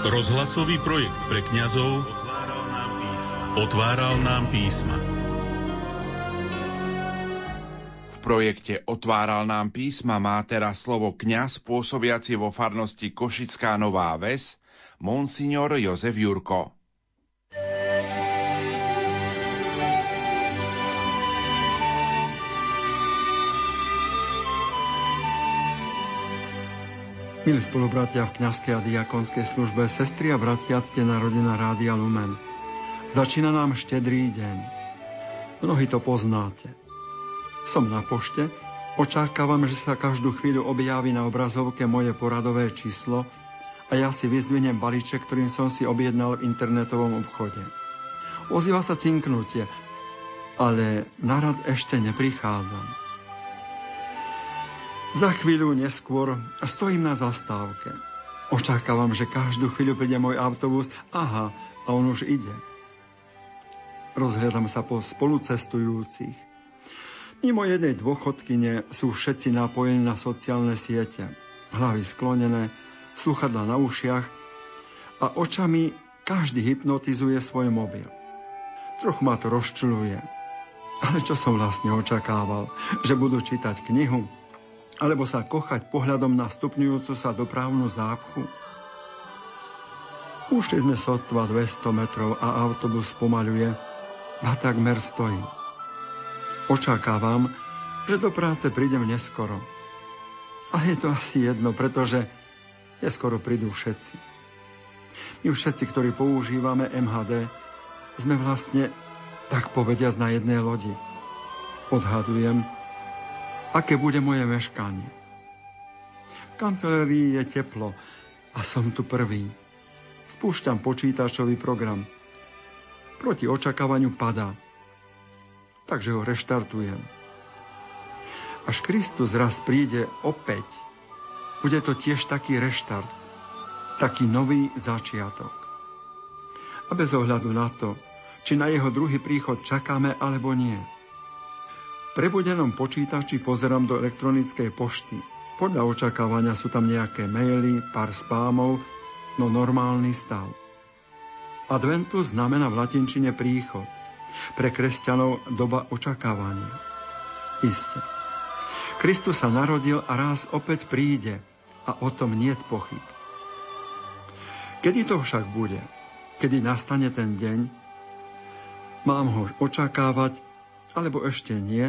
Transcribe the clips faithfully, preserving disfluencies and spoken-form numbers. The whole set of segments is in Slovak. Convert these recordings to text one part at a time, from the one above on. Rozhlasový projekt pre kňazov Otváral nám písma. Otváral nám písma. V projekte Otváral nám písma má teraz slovo kňaz pôsobiaci vo farnosti Košická Nová Ves, Monsignor Jozef Jurko. Milí spolubratia v kňazskej a diakonskej službe, sestry a bratia, ctená rodina Rádia Lumen. Začína nám štedrý deň. Mnohí to poznáte. Som na pošte, očakávam, že sa každú chvíľu objaví na obrazovke moje poradové číslo a ja si vyzdvihnem balíček, ktorým som si objednal v internetovom obchode. Ozýva sa cinknutie, ale na rad ešte neprichádzam. Za chvíľu neskôr stojím na zastávke. Očakávam, že každú chvíľu príde môj autobus. Aha, a on už ide. Rozhľadám sa po spolucestujúcich. Mimo jednej dôchodkyne sú všetci napojení na sociálne siete. Hlavy sklonené, slúchadlá na ušiach a očami každý hypnotizuje svoj mobil. Trochu ma to rozčľuje. Ale čo som vlastne očakával? Že budú čítať knihu? Alebo sa kochať pohľadom na stupňujúcu sa dopravnú zápchu? Ušli sme sotva dvesto metrov a autobus pomaľuje a takmer stojí. Očakávam, že do práce prídem neskoro. A je to asi jedno, pretože neskoro prídu všetci. My všetci, ktorí používame em há dé, sme vlastne, tak povediac, na jednej lodi. Odhadujem, aké bude moje meškanie. V kancelárii je teplo a som tu prvý. Spúšťam počítačový program. Proti očakávaniu padá. Takže ho reštartujem. Až Kristus raz príde opäť, bude to tiež taký reštart. Taký nový začiatok. A bez ohľadu na to, či na jeho druhý príchod čakáme alebo nie. V prebudenom počítači pozerám do elektronickej pošty. Podľa očakávania sú tam nejaké maily, pár spámov, no normálny stav. Adventus znamená v latinčine príchod. Pre kresťanov doba očakávania. Isté. Kristus sa narodil a raz opäť príde a o tom niet pochyb. Kedy to však bude? Kedy nastane ten deň? Mám ho očakávať, alebo ešte nie?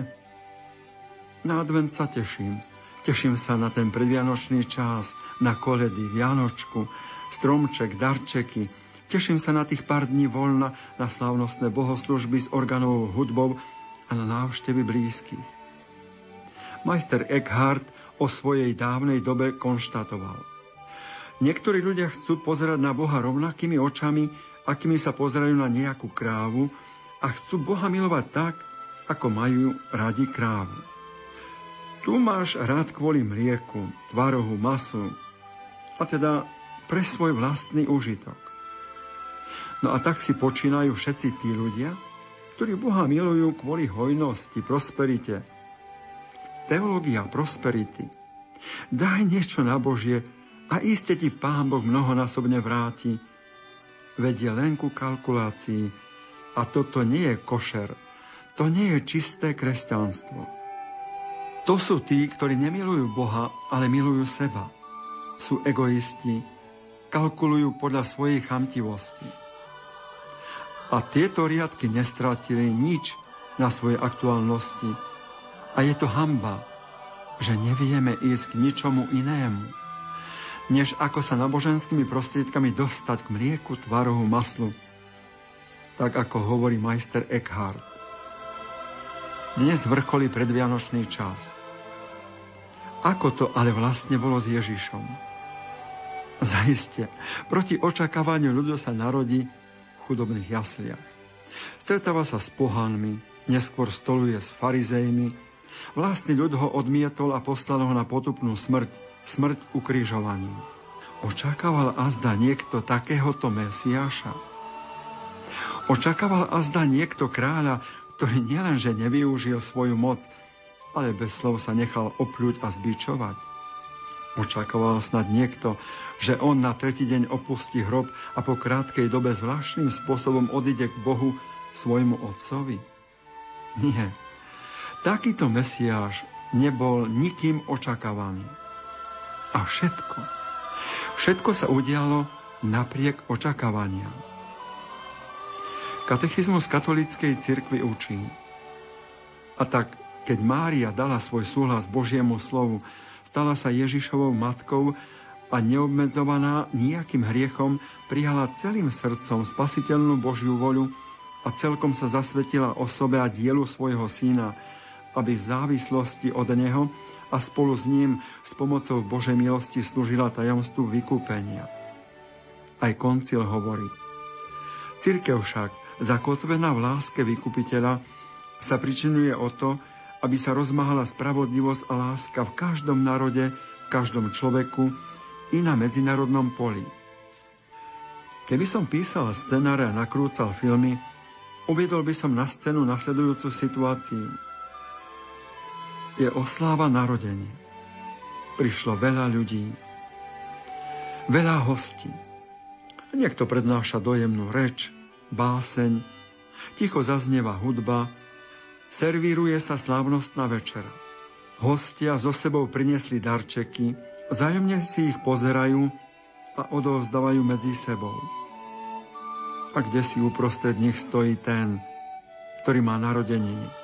Na advent sa teším. Teším sa na ten predvianočný čas, na koledy, Vianočku, stromček, darčeky. Teším sa na tých pár dní voľna, na slávnostné bohoslužby s organovou hudbou a na návštevy blízkych. Majster Eckhart o svojej dávnej dobe konštatoval: niektorí ľudia chcú pozerať na Boha rovnakými očami, akými sa pozerajú na nejakú krávu, a chcú Boha milovať tak, ako majú radi krávu. Tu máš rád kvôli mlieku, tvarohu, masu, a teda pre svoj vlastný užitok. No a tak si počínajú všetci tí ľudia, ktorí Boha milujú kvôli hojnosti, prosperite. Teológia prosperity. Daj niečo na Božie a iste ti Pán Boh mnohonásobne vráti. Vedie len ku kalkulácii a toto nie je košer. To nie je čisté kresťanstvo. To sú tí, ktorí nemilujú Boha, ale milujú seba. Sú egoisti, kalkulujú podľa svojej chamtivosti. A tieto riadky nestratili nič na svojej aktuálnosti. A je to hanba, že nevieme ísť k ničomu inému, než ako sa náboženskými prostriedkami dostať k mlieku, tvarohu, maslu. Tak ako hovorí majster Eckhart. Dnes vrcholí predvianočný čas. Ako to ale vlastne bolo s Ježišom? Zaiste, proti očakávaniu ľudia sa narodí v chudobných jasliach. Stretáva sa s pohanmi, neskôr stoluje s farizejmi. Vlastný ľud ho odmietol a poslal ho na potupnú smrť, smrť ukrižovaním. Očakával azda niekto takéhoto Mesiáša. Očakával azda niekto kráľa, ktorý nielenže nevyužil svoju moc, ale bez slov sa nechal opľuť a zbičovať. Očakoval snad niekto, že on na tretí deň opustí hrob a po krátkej dobe zvláštnym spôsobom odíde k Bohu, svojmu otcovi? Nie. Takýto Mesiáš nebol nikým očakávaný. A všetko, všetko sa udialo napriek očakávaniam. Katechizmus katolíckej cirkvi učí. A tak, keď Mária dala svoj súhlas Božiemu slovu, stala sa Ježišovou matkou a neobmedzovaná nejakým hriechom prijala celým srdcom spasiteľnú Božiu voľu a celkom sa zasvetila osobe a dielu svojho syna, aby v závislosti od neho a spolu s ním s pomocou Božej milosti slúžila tajomstvu vykúpenia. Aj koncil hovorí. Cirkev však, zakotvená v láske vykupiteľa, sa pričinuje o to, aby sa rozmáhala spravodlivosť a láska v každom národe, v každom človeku i na medzinárodnom poli. Keby som písal scenáre a nakrúcal filmy, uviedol by som na scénu nasledujúcu situáciu. Je osláva narodenie. Prišlo veľa ľudí. Veľa hostí. Niekto prednáša dojemnú reč, báseň, ticho zaznieva hudba, servíruje sa slávnostná večera. Hostia so sebou priniesli darčeky, vzájomne si ich pozerajú a odovzdávajú medzi sebou. A kde si uprostred nich stojí ten, ktorý má narodeniny.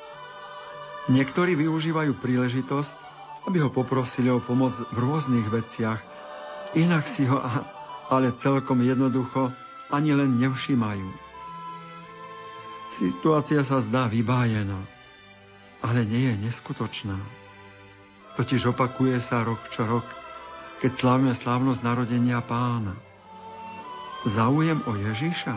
Niektorí využívajú príležitosť, aby ho poprosili o pomoc v rôznych veciach, inak si ho ale celkom jednoducho ani len nevšímajú. Situácia sa zdá vybájená, ale nie je neskutočná. Totiž opakuje sa rok čo rok, keď slávime slávnosť narodenia Pána. Záujem o Ježiša?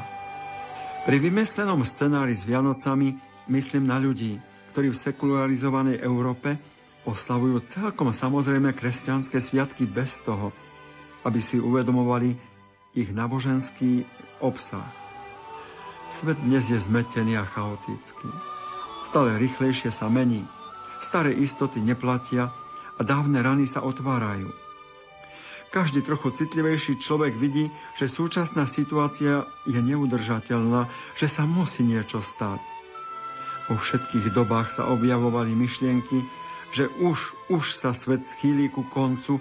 Pri vymyslenom scenári s Vianocami myslím na ľudí, ktorí v sekularizovanej Európe oslavujú celkom samozrejme kresťanské sviatky bez toho, aby si uvedomovali ich náboženský obsah. Svet dnes je zmetený a chaotický. Stále rýchlejšie sa mení. Staré istoty neplatia a dávne rany sa otvárajú. Každý trochu citlivejší človek vidí, že súčasná situácia je neudržateľná, že sa musí niečo stať. Vo všetkých dobách sa objavovali myšlienky, že už, už sa svet schýli ku koncu.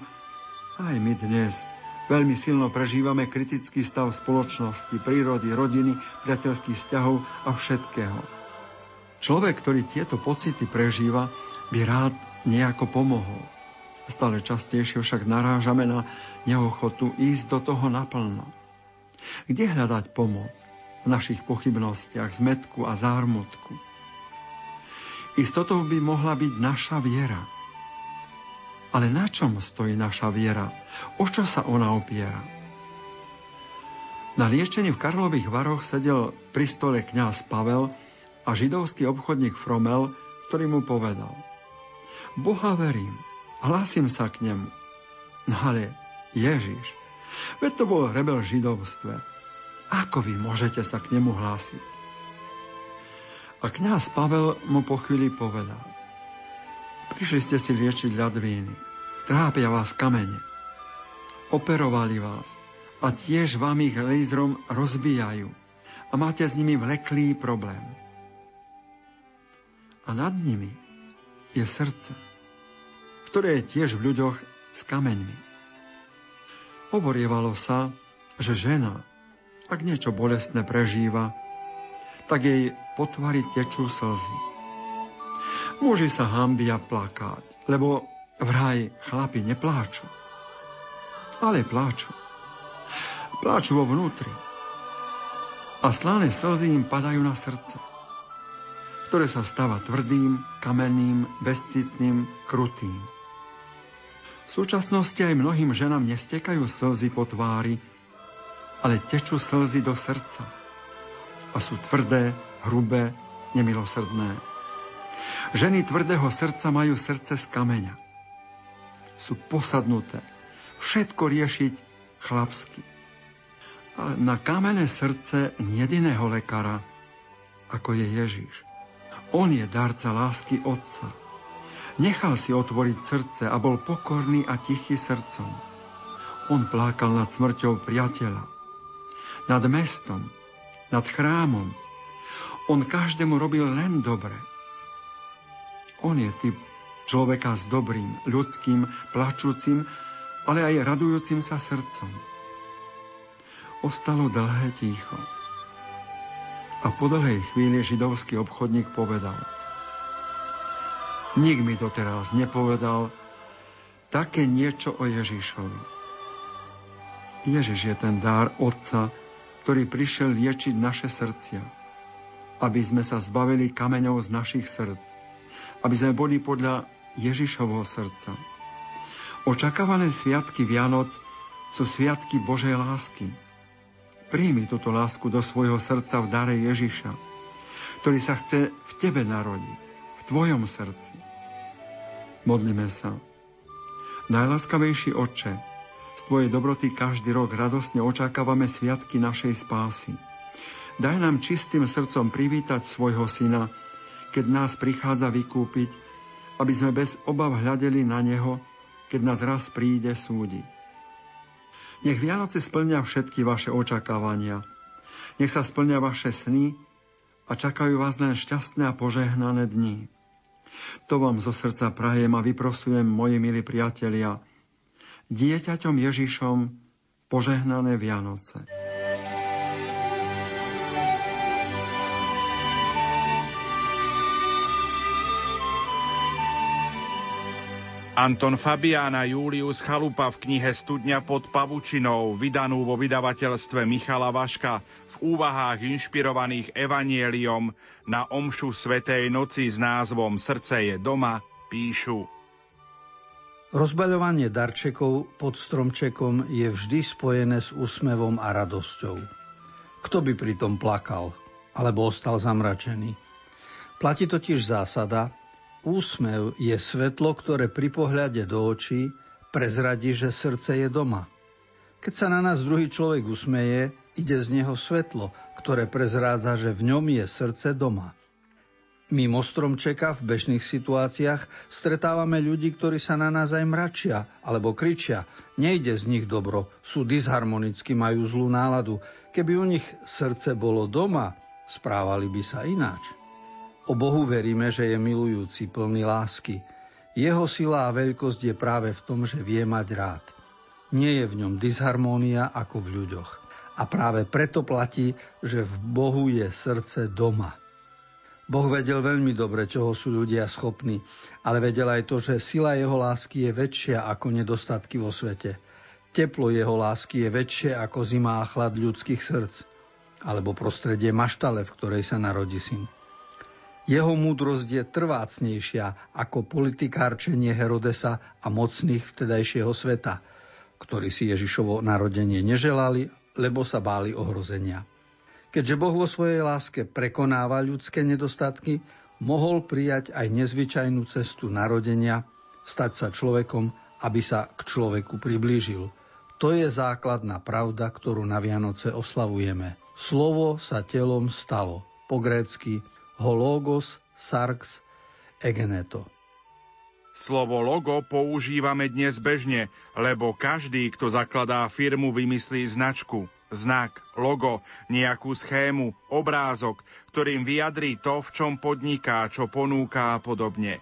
Aj my dnes veľmi silno prežívame kritický stav spoločnosti, prírody, rodiny, priateľských vzťahov a všetkého. Človek, ktorý tieto pocity prežíva, by rád nejako pomohol. Stále častejšie však narážame na neochotu ísť do toho naplno. Kde hľadať pomoc? V našich pochybnostiach, zmätku a zármutku. Istotou by mohla byť naša viera. Ale na čom stojí naša viera? O čo sa ona opiera? Na liečení v Karlových Varoch sedel pri stole kňaz Pavel a židovský obchodník Fromel, ktorý mu povedal: Boha verím, hlásim sa k nemu. No ale Ježiš, veď to bol rebel v židovstve. Ako vy môžete sa k nemu hlásiť? A kňaz Pavel mu po chvíli povedal: Prišli ste si liečiť ľadvíny, trápia vás kamene. Operovali vás a tiež vám ich laserom rozbijajú a máte s nimi vleklý problém. A nad nimi je srdce, ktoré je tiež v ľuďoch s kameňmi. Hovorievalo sa, že žena, ak niečo bolestné prežíva, tak jej po tvári tečú slzy. Muži sa hanbia plakať, lebo vraj chlapi nepláču. Ale pláču. Pláču vo vnútri. A slané slzy im padajú na srdce, ktoré sa stáva tvrdým, kamenným, bezcitným, krutým. V súčasnosti aj mnohým ženám nestekajú slzy po tvári, ale tečú slzy do srdca a sú tvrdé, hrubé, nemilosrdné. Ženy tvrdého srdca majú srdce z kameňa. Sú posadnuté všetko riešiť chlapsky. A na kamenné srdce jediného lekára, ako je Ježiš. On je darca lásky Otca. Nechal si otvoriť srdce a bol pokorný a tichý srdcom. On plákal nad smrťou priateľa, nad mestom, nad chrámom. On každému robil len dobre. On je typ človeka s dobrým, ľudským, plačúcim, ale aj radujúcim sa srdcom. Ostalo dlhé ticho. A po dlhej chvíli židovský obchodník povedal: Nik mi doteraz nepovedal také niečo o Ježišovi. Ježiš je ten dar Otca, ktorý prišiel liečiť naše srdcia, aby sme sa zbavili kameňov z našich srdc, aby sme boli podľa Ježišovho srdca. Očakávané sviatky Vianoc sú sviatky Božej lásky. Príjmi túto lásku do svojho srdca v dare Ježiša, ktorý sa chce v tebe narodiť, v tvojom srdci. Modlíme sa. Najláskavejší Otče, z tvojej dobroty každý rok radosne očakávame sviatky našej spásy. Daj nám čistým srdcom privítať svojho Syna, keď nás prichádza vykúpiť, aby sme bez obav hľadeli na Neho, keď nás raz príde súdiť. Nech Vianoce splňa všetky vaše očakávania. Nech sa splňa vaše sny a čakajú vás len šťastné a požehnané dni. To vám zo srdca prajem a vyprosujem, moji milí priatelia, dieťaťom Ježišom požehnané Vianoce. Anton Fabián a Július Chalupa v knihe Studňa pod Pavúčinou, vydanú vo vydavateľstve Michala Vaška, v úvahách inšpirovaných Evanjeliom na omšu Svätej noci s názvom Srdce je doma, píšu: Rozbaľovanie darčekov pod stromčekom je vždy spojené s úsmevom a radosťou. Kto by pritom plakal, alebo ostal zamračený? Platí totiž zásada: úsmev je svetlo, ktoré pri pohľade do očí prezradí, že srdce je doma. Keď sa na nás druhý človek usmeje, ide z neho svetlo, ktoré prezrádza, že v ňom je srdce doma. Mimo stromčeka v bežných situáciách stretávame ľudí, ktorí sa na nás aj mračia alebo kričia. Nejde z nich dobro, sú disharmonicky, majú zlú náladu. Keby u nich srdce bolo doma, správali by sa ináč. O Bohu veríme, že je milujúci, plný lásky. Jeho sila a veľkosť je práve v tom, že vie mať rád. Nie je v ňom disharmónia ako v ľuďoch. A práve preto platí, že v Bohu je srdce doma. Boh vedel veľmi dobre, čoho sú ľudia schopní, ale vedel aj to, že sila jeho lásky je väčšia ako nedostatky vo svete. Teplo jeho lásky je väčšie ako zima a chlad ľudských srdc, alebo prostredie maštale, v ktorej sa narodí syn. Jeho múdrosť je trvácnejšia ako politikárčenie Herodesa a mocných vtedajšieho sveta, ktorí si Ježišovo narodenie neželali, lebo sa báli ohrozenia. Keďže Boh vo svojej láske prekonáva ľudské nedostatky, mohol prijať aj nezvyčajnú cestu narodenia, stať sa človekom, aby sa k človeku priblížil. To je základná pravda, ktorú na Vianoce oslavujeme. Slovo sa telom stalo, po grécky hologos, sarx, egeneto. Slovo logo používame dnes bežne, lebo každý, kto zakladá firmu, vymyslí značku, znak, logo, nejakú schému, obrázok, ktorým vyjadrí to, v čom podniká, čo ponúka a podobne.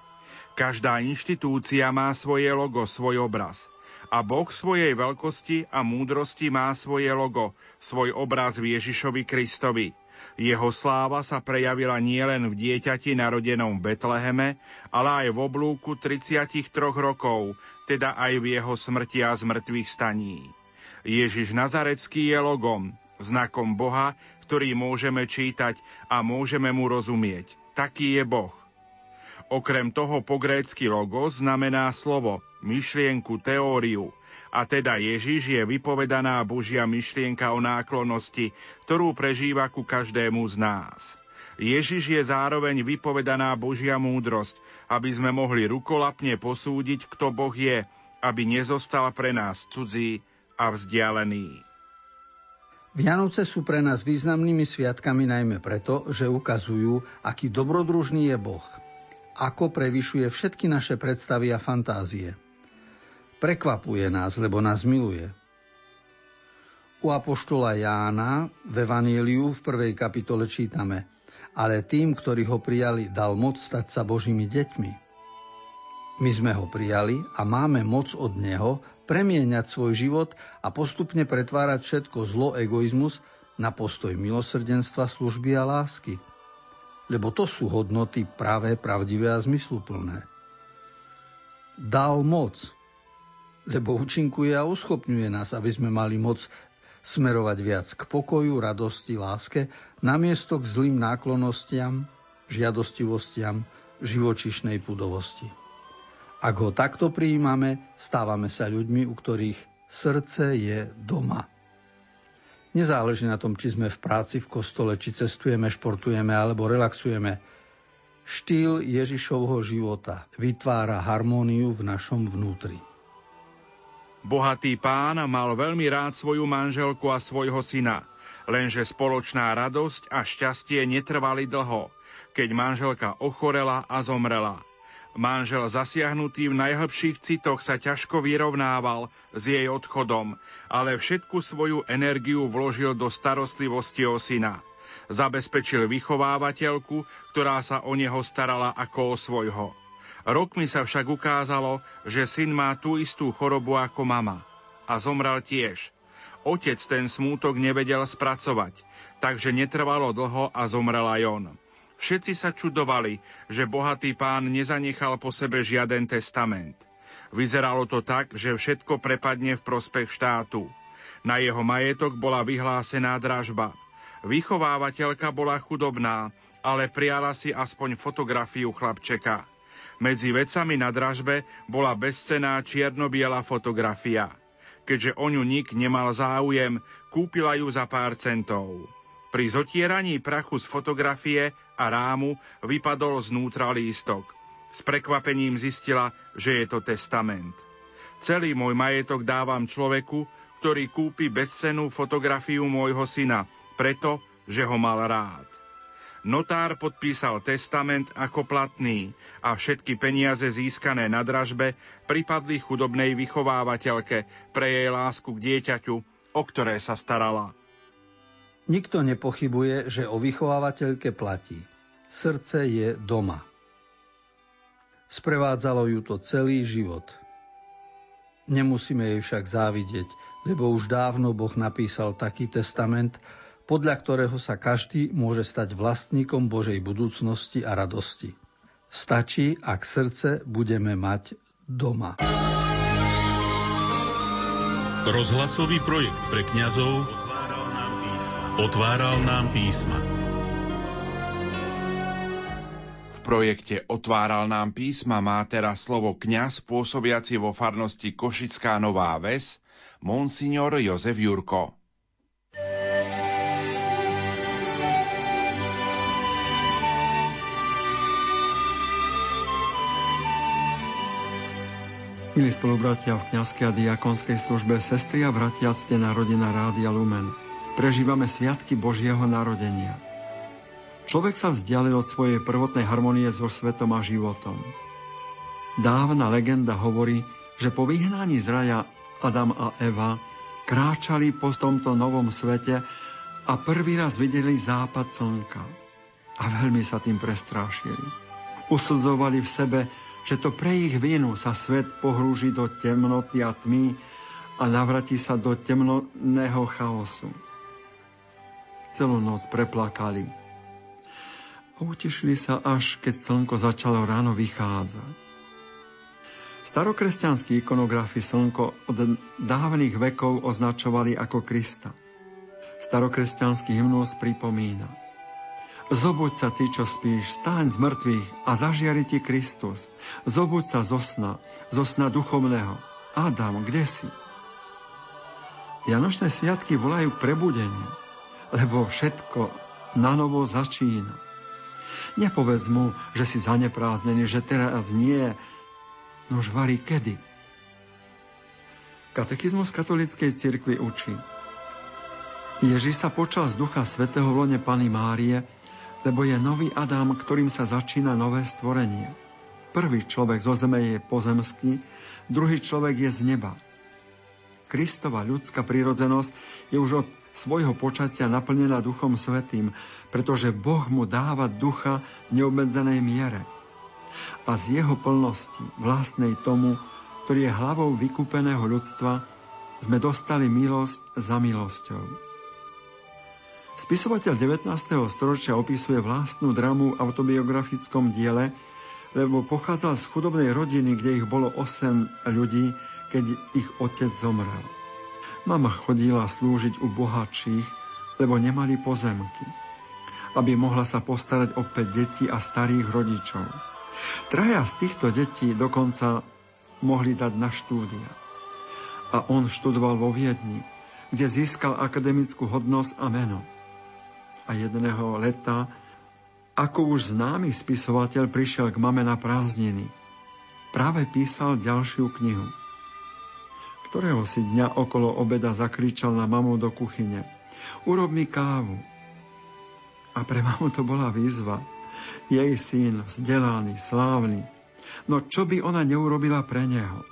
Každá inštitúcia má svoje logo, svoj obraz. A Boh svojej veľkosti a múdrosti má svoje logo, svoj obraz v Ježišovi Kristovi. Jeho sláva sa prejavila nielen v dieťati narodenom v Betleheme, ale aj v oblúku tridsaťtri rokov, teda aj v jeho smrti a zmrtvých staní. Ježiš Nazarecký je logom, znakom Boha, ktorý môžeme čítať a môžeme mu rozumieť. Taký je Boh. Okrem toho po grécky logo znamená slovo, myšlienku, teóriu. A teda Ježiš je vypovedaná Božia myšlienka o náklonnosti, ktorú prežíva ku každému z nás. Ježiš je zároveň vypovedaná Božia múdrosť, aby sme mohli rukolapne posúdiť, kto Boh je, aby nezostal pre nás cudzí a vzdialený. Vianoce sú pre nás významnými sviatkami najmä preto, že ukazujú, aký dobrodružný je Boh. ako prevyšuje všetky naše predstavy a fantázie. Prekvapuje nás, lebo nás miluje. U apoštola Jána v Evanjeliu v prvej kapitole čítame: ale tým, ktorí ho prijali, dal moc stať sa Božími deťmi. My sme ho prijali a máme moc od neho premieňať svoj život a postupne pretvárať všetko zlo, egoizmus na postoj milosrdenstva, služby a lásky. Lebo to sú hodnoty práve, pravdivé a zmysluplné. Dal moc, lebo účinkuje a uschopňuje nás, aby sme mali moc smerovať viac k pokoju, radosti, láske, namiesto k zlým náklonostiam, žiadostivostiam, živočíšnej pudovosti. Ak ho takto prijímame, stávame sa ľuďmi, u ktorých srdce je doma. Nezáleží na tom, či sme v práci, v kostole, či cestujeme, športujeme alebo relaxujeme. Štýl Ježišovho života vytvára harmóniu v našom vnútri. Bohatý pán mal veľmi rád svoju manželku a svojho syna. Lenže spoločná radosť a šťastie netrvali dlho, keď manželka ochorela a zomrela. Manžel zasiahnutý v najhlbších citoch sa ťažko vyrovnával s jej odchodom, ale všetku svoju energiu vložil do starostlivosti o syna. Zabezpečil vychovávateľku, ktorá sa o neho starala ako o svojho. Rokmi sa však ukázalo, že syn má tú istú chorobu ako mama. A zomrel tiež. Otec ten smútok nevedel spracovať, takže netrvalo dlho a zomrel aj on. Všetci sa čudovali, že bohatý pán nezanechal po sebe žiaden testament. Vyzeralo to tak, že všetko prepadne v prospech štátu. Na jeho majetok bola vyhlásená dražba. Vychovávateľka bola chudobná, ale prijala si aspoň fotografiu chlapčeka. Medzi vecami na dražbe bola bezcenná čierno-biela fotografia. Keďže o ňu nik nemal záujem, kúpila ju za pár centov. Pri zotieraní prachu z fotografie a rámu vypadol znútra lístok. S prekvapením zistila, že je to testament. Celý môj majetok dávam človeku, ktorý kúpi bezcennú fotografiu môjho syna, preto, že ho mal rád. Notár podpísal testament ako platný a všetky peniaze získané na dražbe pripadli chudobnej vychovávateľke pre jej lásku k dieťaťu, o ktoré sa starala. Nikto nepochybuje, že o vychovávateľke platí. Srdce je doma. Sprevádzalo ju to celý život. Nemusíme jej však závidieť, lebo už dávno Boh napísal taký testament, podľa ktorého sa každý môže stať vlastníkom Božej budúcnosti a radosti. Stačí, ak srdce budeme mať doma. Rozhlasový projekt pre kňazov Otváral nám písma. Otváral nám písma. V projekte Otváral nám písma má teraz slovo kňaz pôsobiaci vo farnosti Košická Nová Ves, Monsignor Jozef Jurko. Milí spolubratia v kňazskej a diakonskej službe, sestri a bratia, ste na rodina Rádia Lumen. Prežívame sviatky Božieho narodenia. Človek sa vzdialil od svojej prvotnej harmonie so svetom a životom. Dávna legenda hovorí, že po vyhnání z raja Adam a Eva kráčali po tomto novom svete a prvý raz videli západ slnka. A veľmi sa tým prestrášili. Usudzovali v sebe, že to pre ich vinu sa svet pohrúži do temnoty a tmy a navratí sa do temnotného chaosu. Celú noc preplakali. Utišili sa, až keď slnko začalo ráno vychádzať. Starokresťanskí ikonografi slnko od dávnych vekov označovali ako Krista. Starokresťanský hymnus pripomína: zobuď sa, ty, čo spíš, stáň z mŕtvych a zažiari ti Kristus. Zobuď sa zo sna, zo sna duchovného. Adam, kde si? Vianočné sviatky volajú prebudeniu, lebo všetko na novo začína. Nepovedz mu, že si zanepráznený, že teraz nie, nož varí kedy. Katechizmus katolíckej cirkvi učí: Ježiš sa počal z Ducha Svätého v lone Panny Márie, lebo je nový Adam, ktorým sa začína nové stvorenie. Prvý človek zo zeme je pozemský, druhý človek je z neba. Kristova ľudská prirodzenosť je už od svojho počatia naplnená Duchom Svätým, pretože Boh mu dáva ducha v neobmedzenej miere. A z jeho plnosti, vlastnej tomu, ktorý je hlavou vykúpeného ľudstva, sme dostali milosť za milosťou. Spisovateľ devätnásteho storočia opisuje vlastnú dramu v autobiografickom diele, lebo pochádzal z chudobnej rodiny, kde ich bolo osem ľudí, keď ich otec zomrel. Mama chodila slúžiť u bohatších, lebo nemali pozemky, aby mohla sa postarať o päť detí a starých rodičov. Traja z týchto detí dokonca mohli dať na štúdia. A on študoval vo Viedni, kde získal akademickú hodnosť a meno. A jedného leta, ako už známy spisovateľ, prišiel k mame na prázdniny. Práve písal ďalšiu knihu. Ktorého si dňa okolo obeda zakričal na mamu do kuchyne: urob mi kávu. A pre mamu to bola výzva. Jej syn, vzdelaný, slávny. No čo by ona neurobila pre neho?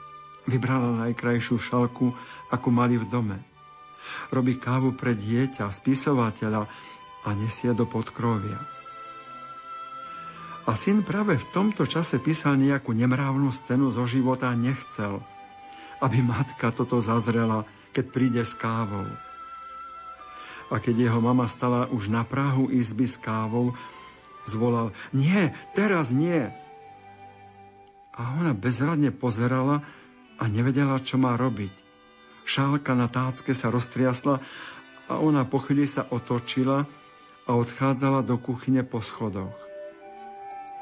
Vybrala najkrajšiu šalku, akú mali v dome. Robí kávu pre dieťa, spisovateľa a nesie do podkrovia. A syn práve v tomto čase písal nejakú nemravnú scénu zo života a nechcel, aby matka toto zazrela, keď príde s kávou. A keď jeho mama stala už na prahu izby s kávou, zvolal: nie, teraz nie. A ona bezradne pozerala a nevedela, čo má robiť. Šálka na tácke sa roztriasla a ona po chvíli sa otočila a odchádzala do kuchyne po schodoch.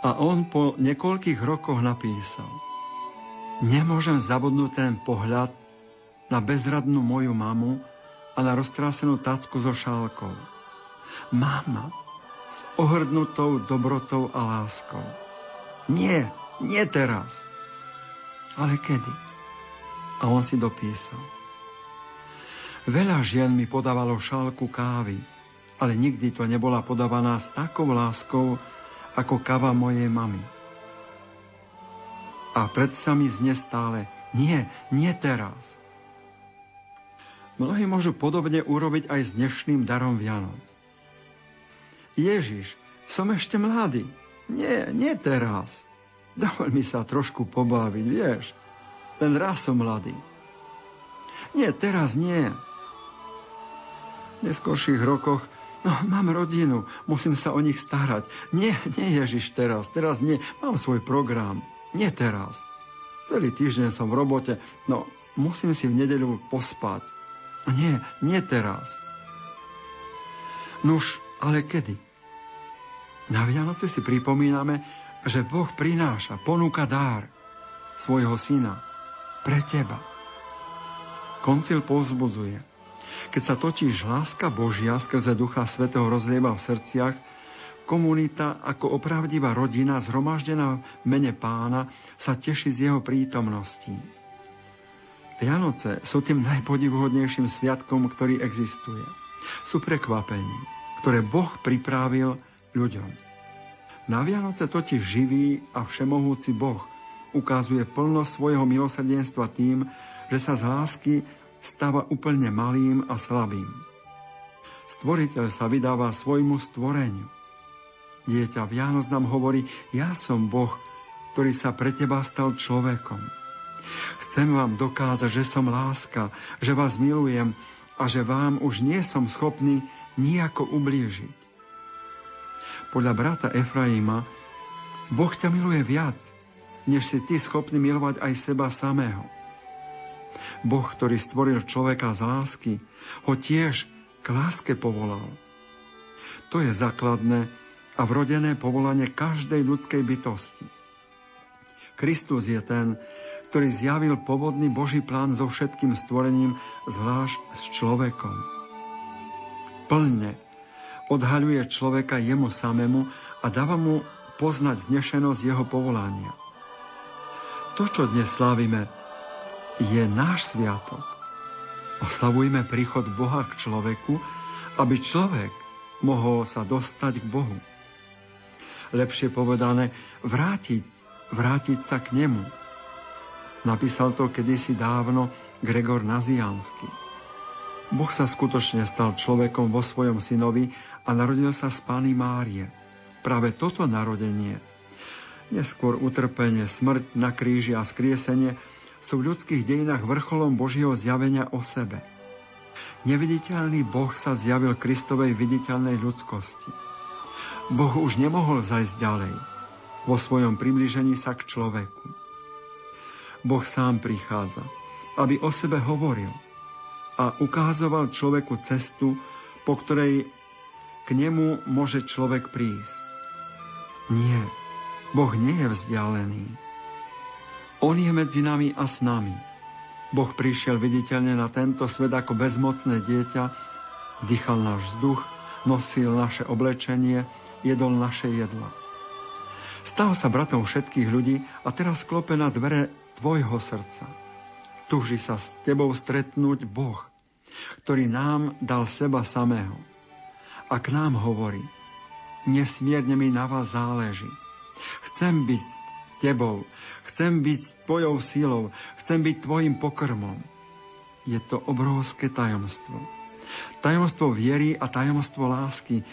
A on po niekoľkých rokoch napísal: nemôžem zabudnúť ten pohľad na bezradnú moju mamu a na roztrásenú tacku so šálkou. Mama s ohrdnutou dobrotou a láskou. Nie, nie teraz. Ale kedy? A on si dopísal: veľa žien mi podávalo šálku kávy, ale nikdy to nebola podávaná s takou láskou ako káva mojej mamy. A predsa mi znie stále: nie, nie teraz. Mnohí môžu podobne urobiť aj s dnešným darom Vianoc. Ježiš, som ešte mladý. Nie, nie teraz. Dovol mi sa trošku pobaviť, vieš. Len raz som mladý. Nie, teraz nie. V neskorších rokoch: no, mám rodinu, musím sa o nich starať. Nie, nie, Ježiš, teraz, teraz nie. Mám svoj program. Nie teraz. Celý týždeň som v robote, no musím si v nedeľu pospať. Nie, nie teraz. Nuž, ale kedy? Na Vianoce si pripomíname, že Boh prináša, ponúka dár svojho syna pre teba. Koncil povzbudzuje: keď sa totiž láska Božia skrze Ducha Svätého rozlieva v srdciach, komunita ako opravdivá rodina zhromaždená v mene Pána sa teší z jeho prítomnosti. Vianoce sú tým najpodivuhodnejším sviatkom, ktorý existuje. Sú prekvapení, ktoré Boh pripravil ľuďom. Na Vianoce totiž živý a všemohúci Boh ukazuje plnosť svojho milosrdenstva tým, že sa z lásky stáva úplne malým a slabým. Stvoriteľ sa vydáva svojmu stvoreniu. Dieťa Vianoc nám hovorí: ja som Boh, ktorý sa pre teba stal človekom. Chcem vám dokázať, že som láska, že vás milujem a že vám už nie som schopný nijako ublížiť. Podľa brata Efraima Boh ťa miluje viac, než si ty schopný milovať aj seba samého. Boh, ktorý stvoril človeka z lásky, ho tiež k láske povolal. To je základné a vrodené povolanie každej ľudskej bytosti. Kristus je ten, ktorý zjavil pôvodný Boží plán so všetkým stvorením, zvlášť s človekom. Plne odhaľuje človeka jemu samému a dáva mu poznať znešenosť jeho povolania. To, čo dnes slávime, je náš sviatok. Oslavujme príchod Boha k človeku, aby človek mohol sa dostať k Bohu. Lepšie povedané, vrátiť vrátiť sa k nemu. Napísal to kedysi dávno Gregor Nazianský. Boh sa skutočne stal človekom vo svojom synovi a narodil sa z Panny Márie. Práve toto narodenie, neskôr utrpenie, smrť na kríži a skriesenie, sú v ľudských dejinách vrcholom Božieho zjavenia o sebe. Neviditeľný Boh sa zjavil Kristovej viditeľnej ľudskosti. Boh už nemohol zajsť ďalej vo svojom priblížení sa k človeku. Boh sám prichádza, aby o sebe hovoril a ukázoval človeku cestu, po ktorej k nemu môže človek prísť. Nie, Boh nie je vzdialený. On je medzi nami a s nami. Boh prišiel viditeľne na tento svet ako bezmocné dieťa, dýchal náš vzduch, nosil naše oblečenie, jedol naše jedla. Stal sa bratom všetkých ľudí a teraz klope na dvere tvojho srdca. Túži sa s tebou stretnúť Boh, ktorý nám dal seba samého. A k nám hovorí, nesmierne mi na vás záleží. Chcem byť s tebou, chcem byť s tvojou sílou, chcem byť tvojim pokrmom. Je to obrovské tajomstvo. Tajomstvo viery a tajomstvo lásky,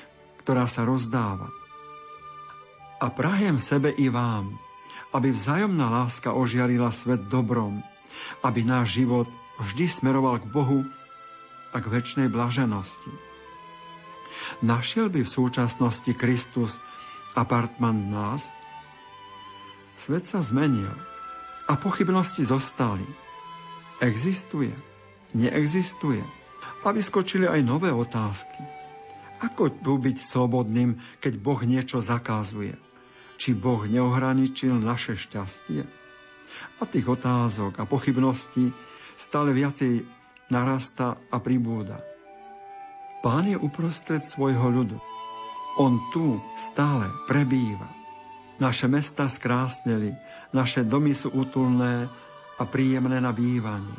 ktorá sa rozdáva. A prajem sebe i vám, aby vzájomná láska ožiarila svet dobrom, aby náš život vždy smeroval k Bohu a k večnej blaženosti. Našiel by v súčasnosti Kristus apartman nás? Svet sa zmenil a pochybnosti zostali. Existuje? Neexistuje? A vyskočili aj nové otázky. Ako tu byť slobodným, keď Boh niečo zakazuje? Či Boh neohraničil naše šťastie? A tých otázok a pochybností stále viacej narasta a pribúda. Pán je uprostred svojho ľudu. On tu stále prebýva. Naše mesta skrásneli, naše domy sú útulné a príjemné na bývanie.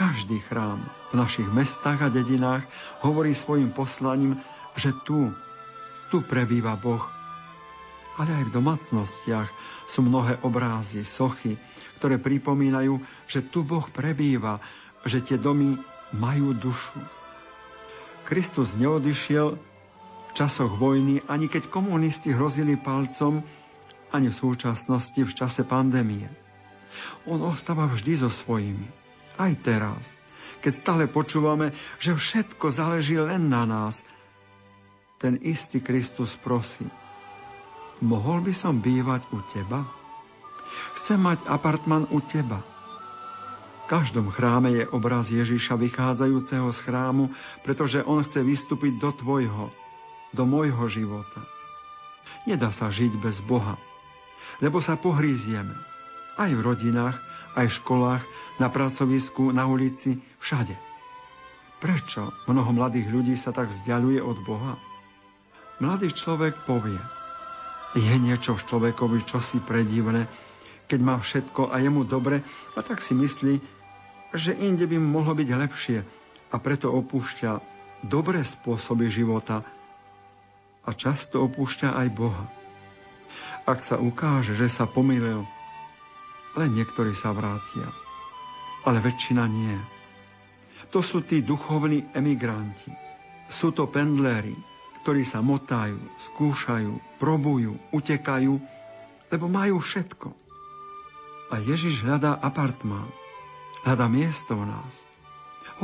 Každý chrám v našich mestách a dedinách hovorí svojim poslaním, že tu, tu prebýva Boh. Ale aj v domácnostiach sú mnohé obrázy, sochy, ktoré pripomínajú, že tu Boh prebýva, že tie domy majú dušu. Kristus neodišiel v časoch vojny, ani keď komunisti hrozili palcom, ani v súčasnosti v čase pandémie. On ostáva vždy so svojimi. Aj teraz, keď stále počúvame, že všetko záleží len na nás, ten istý Kristus prosí, mohol by som bývať u teba? Chcem mať apartman u teba. V každom chráme je obraz Ježiša vychádzajúceho z chrámu, pretože on chce vystúpiť do tvojho, do môjho života. Nedá sa žiť bez Boha, lebo sa pohrízieme. Aj v rodinách, aj v školách, na pracovisku, na ulici, všade. Prečo mnoho mladých ľudí sa tak vzdialuje od Boha? Mladý človek povie, je niečo v človekovi čosi predivné, keď má všetko a je mu dobre, a tak si myslí, že inde by mu mohlo byť lepšie a preto opúšťa dobré spôsoby života a často opúšťa aj Boha. Ak sa ukáže, že sa pomýlil, len niektorí sa vrátia, ale väčšina nie. To sú tí duchovní emigranti, sú to pendléri, ktorí sa motajú, skúšajú, probujú, utekajú, lebo majú všetko. A Ježiš hľadá apartmán, hľadá miesto v nás.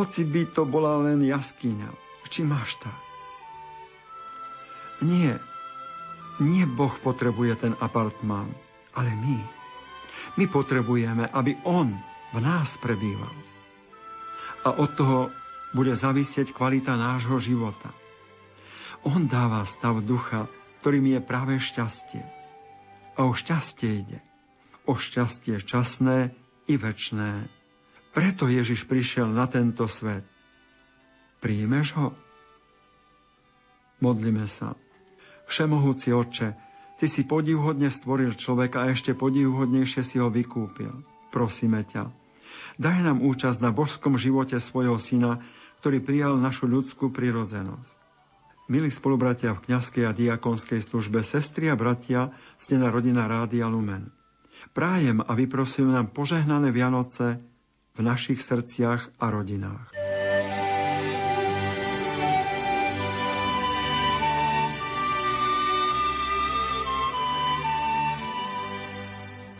Hoci by to bola len jaskyňa, či mašta. Nie, nie Boh potrebuje ten apartmán, ale my. My potrebujeme, aby on v nás prebýval. A od toho bude závisieť kvalita nášho života. On dáva stav ducha, ktorým je práve šťastie. A o šťastie ide. O šťastie časné i večné. Preto Ježiš prišiel na tento svet. Príjmeš ho? Modlíme sa. Všemohúci Otče, Ty si podivhodne stvoril človeka a ešte podivhodnejšie si ho vykúpil. Prosíme ťa, daj nám účasť na božskom živote svojho syna, ktorý prijal našu ľudskú prirodzenosť. Milí spolubratia v kňazskej a diakonskej službe, sestri a bratia, ste na rodina Rádia Lumen. Prájem a vyprosím nám požehnané Vianoce v našich srdciach a rodinách.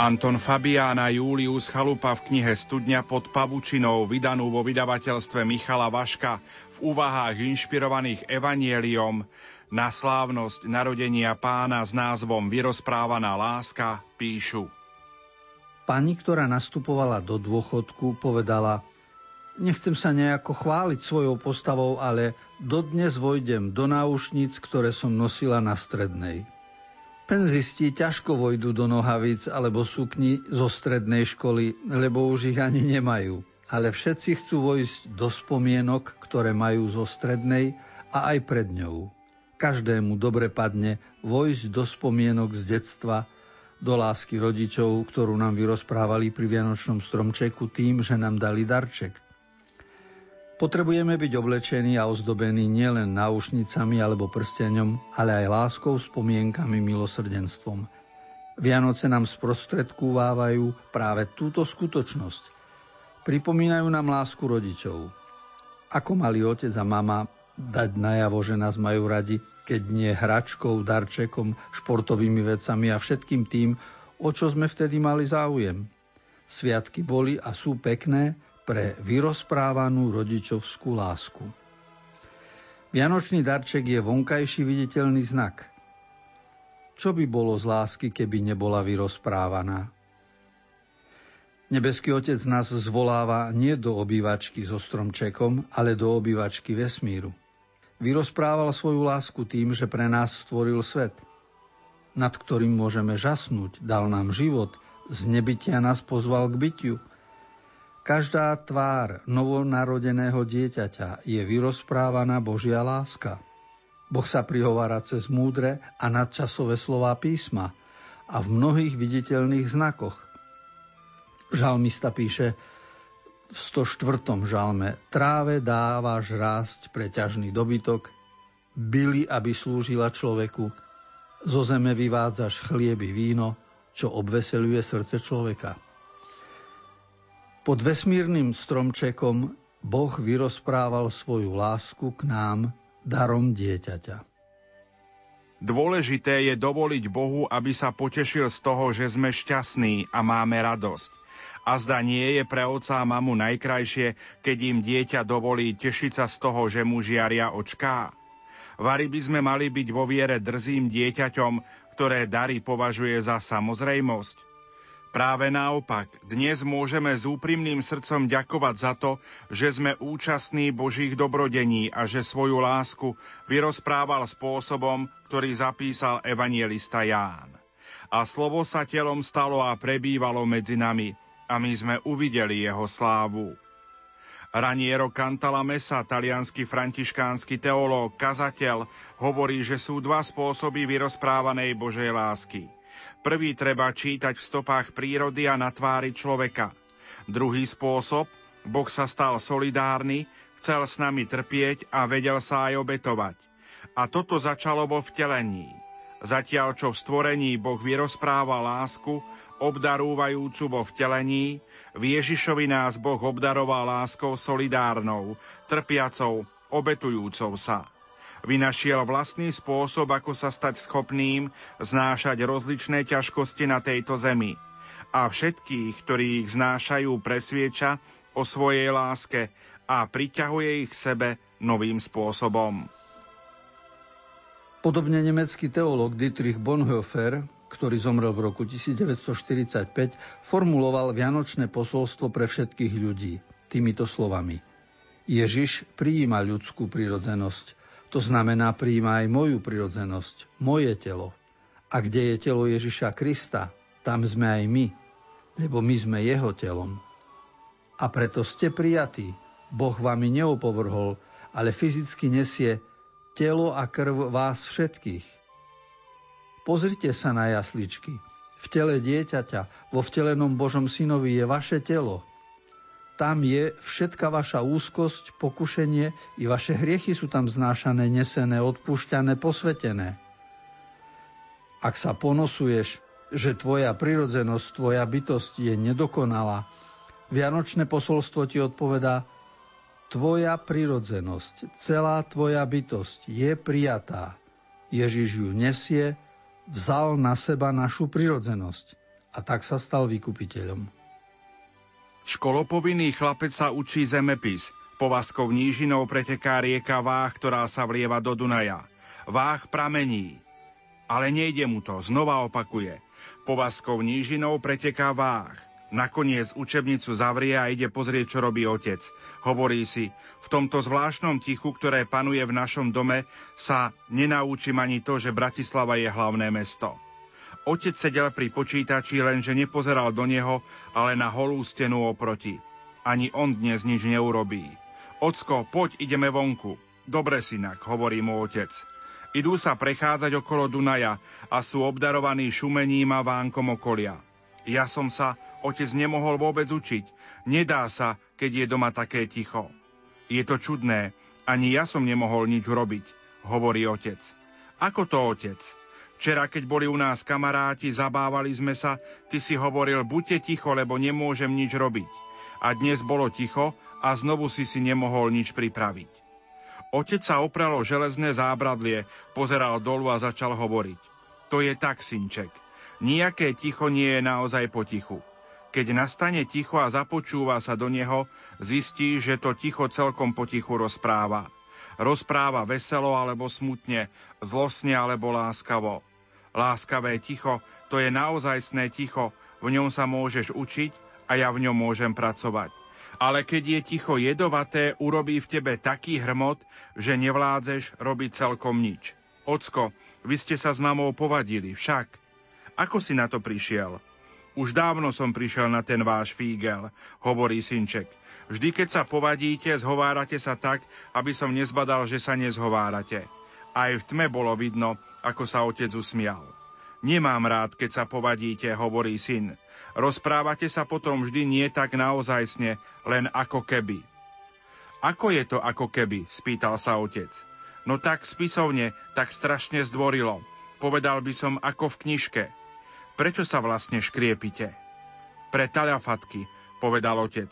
Anton Fabián a Július Chalupa v knihe Studňa pod Pavúčinou, vydanú vo vydavateľstve Michala Vaška, v úvahách inšpirovaných Evanjeliom na slávnosť narodenia Pána s názvom Vyrozprávaná láska, píšu. Pani, ktorá nastupovala do dôchodku, povedala: nechcem sa nejako chváliť svojou postavou, ale dodnes vojdem do náušnic, ktoré som nosila na strednej. Penzisti ťažko vojdu do nohavic alebo sukni zo strednej školy, lebo už ich ani nemajú. Ale všetci chcú vojsť do spomienok, ktoré majú zo strednej a aj pred ňou. Každému dobre padne vojsť do spomienok z detstva, do lásky rodičov, ktorú nám vyrozprávali pri vianočnom stromčeku tým, že nám dali darček. Potrebujeme byť oblečení a ozdobení nielen náušnicami alebo prsteňom, ale aj láskou, spomienkami, milosrdenstvom. Vianoce nám sprostredkúvajú práve túto skutočnosť. Pripomínajú nám lásku rodičov. Ako mali otec a mama dať najavo, že nás majú radi, keď nie hračkou, darčekom, športovými vecami a všetkým tým, o čo sme vtedy mali záujem. Sviatky boli a sú pekné, pre vyrozprávanú rodičovskú lásku. Vianočný darček je vonkajší viditeľný znak. Čo by bolo z lásky, keby nebola vyrozprávaná? Nebeský Otec nás zvoláva nie do obývačky so stromčekom, ale do obývačky vesmíru. Vyrozprával svoju lásku tým, že pre nás stvoril svet, nad ktorým môžeme žasnúť, dal nám život, z nebytia nás pozval k bytiu. Každá tvár novonarodeného dieťaťa je vyrozprávaná Božia láska. Boh sa prihovára cez múdre a nadčasové slová písma a v mnohých viditeľných znakoch. Žalmista píše v sto štvrtom žalme: tráve dávaš rásť pre ťažný dobytok, byli, aby slúžila človeku, zo zeme vyvádzaš chlieby víno, čo obveseluje srdce človeka. Pod vesmírnym stromčekom Boh vyrozprával svoju lásku k nám darom dieťaťa. Dôležité je dovoliť Bohu, aby sa potešil z toho, že sme šťastní a máme radosť. A zdá nie je pre otca a mamu najkrajšie, keď im dieťa dovolí tešiť sa z toho, že mu žiaria očká. Vari by sme mali byť vo viere drzým dieťaťom, ktoré dary považuje za samozrejmosť. Práve naopak, dnes môžeme s úprimným srdcom ďakovať za to, že sme účastní Božích dobrodení a že svoju lásku vyrozprával spôsobom, ktorý zapísal evanjelista Ján. A slovo sa telom stalo a prebývalo medzi nami, a my sme uvideli jeho slávu. Raniero Cantalamessa, taliansky františkánsky teológ, kazateľ, hovorí, že sú dva spôsoby vyrozprávanej Božej lásky. Prvý treba čítať v stopách prírody a na tvári človeka. Druhý spôsob, Boh sa stal solidárny, chcel s nami trpieť a vedel sa aj obetovať. A toto začalo vo vtelení. Zatiaľ, čo v stvorení Boh vyrozpráva lásku, obdarúvajúcu vo vtelení, v Ježišovi nás Boh obdaroval láskou solidárnou, trpiacou, obetujúcou sa. Vynašiel vlastný spôsob, ako sa stať schopným znášať rozličné ťažkosti na tejto zemi. A všetkých, ktorí ich znášajú, presvieča o svojej láske a priťahuje ich k sebe novým spôsobom. Podobne nemecký teológ Dietrich Bonhoeffer, ktorý zomrel v roku devätnásť štyridsaťpäť, formuloval vianočné posolstvo pre všetkých ľudí týmito slovami: Ježiš prijíma ľudskú prirodzenosť, to znamená prijíma aj moju prirodzenosť, moje telo. A kde je telo Ježiša Krista, tam sme aj my, lebo my sme jeho telom. A preto ste prijatí, Boh vami neopovrhol, ale fyzicky nesie telo a krv vás všetkých. Pozrite sa na jasličky. V tele dieťaťa, vo vtelenom Božom synovi je vaše telo. Tam je všetka vaša úzkosť, pokušenie i vaše hriechy sú tam znášané, nesené, odpúšťané, posvetené. Ak sa ponosuješ, že tvoja prirodzenosť, tvoja bytosť je nedokonalá. Vianočné posolstvo ti odpovedá: tvoja prirodzenosť, celá tvoja bytosť je prijatá. Ježiš ju nesie, vzal na seba našu prirodzenosť a tak sa stal vykupiteľom. Školopovinný chlapec sa učí zemepis. Povazkou nížinou preteká rieka Váh, ktorá sa vlieva do Dunaja. Váh pramení, ale nejde mu to, znova opakuje. Povazkou nížinou preteká Váh. Nakoniec učebnicu zavrie a ide pozrieť, čo robí otec. Hovorí si, v tomto zvláštnom tichu, ktoré panuje v našom dome, sa nenaučím ani to, že Bratislava je hlavné mesto. Otec sedel pri počítači, lenže nepozeral do neho, ale na holú stenu oproti. Ani on dnes nič neurobí. Ocko, poď, ideme vonku. Dobre, synak, hovorí mu otec. Idú sa prechádzať okolo Dunaja a sú obdarovaní šumením a vánkom okolia. Ja som sa, otec nemohol vôbec učiť. Nedá sa, keď je doma také ticho. Je to čudné, ani ja som nemohol nič robiť, hovorí otec. Ako to, otec? Včera, keď boli u nás kamaráti, zabávali sme sa, ty si hovoril, buďte ticho, lebo nemôžem nič robiť. A dnes bolo ticho a znovu si si nemohol nič pripraviť. Otec sa oprel o železné zábradlie, pozeral dolu a začal hovoriť. To je tak, synček. Nijaké ticho nie je naozaj potichu. Keď nastane ticho a započúva sa do neho, zistí, že to ticho celkom potichu rozpráva. Rozpráva veselo alebo smutne, zlostne alebo láskavo. Láskavé ticho, to je naozajstné ticho, v ňom sa môžeš učiť a ja v ňom môžem pracovať. Ale keď je ticho jedovaté, urobí v tebe taký hrmot, že nevládzeš robiť celkom nič. Ocko, vy ste sa s mamou povadili, však. Ako si na to prišiel? Už dávno som prišiel na ten váš fígel, hovorí synček. Vždy, keď sa povadíte, zhovárate sa tak, aby som nezbadal, že sa nezhovárate. Aj v tme bolo vidno, ako sa otec usmial. Nemám rád, keď sa povadíte, hovorí syn. Rozprávate sa potom vždy nie tak naozajsne, len ako keby. Ako je to ako keby, spýtal sa otec. No tak spisovne, tak strašne zdvorilo. Povedal by som ako v knižke. Prečo sa vlastne škriepite? Pre taľafatky, povedal otec.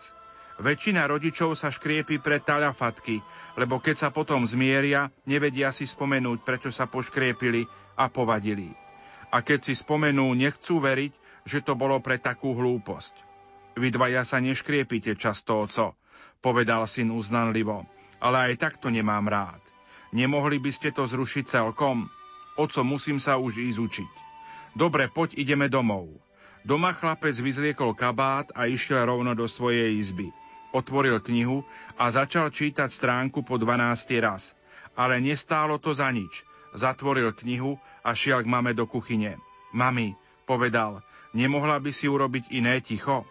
Väčšina rodičov sa škriepi pre taľafatky, lebo keď sa potom zmieria, nevedia si spomenúť, prečo sa poškriepili a povadili. A keď si spomenú, nechcú veriť, že to bolo pre takú hlúposť. Vy dvaja sa neškriepite často, oco, povedal syn uznanlivo, ale aj tak to nemám rád. Nemohli by ste to zrušiť celkom? Oco, musím sa už ísť učiť. Dobre, poď, ideme domov. Doma chlapec vyzliekol kabát a išiel rovno do svojej izby. Otvoril knihu a začal čítať stránku po dvanásty raz. Ale nestálo to za nič. Zatvoril knihu a šiel k mame do kuchyne. Mami, povedal, nemohla by si urobiť iné ticho?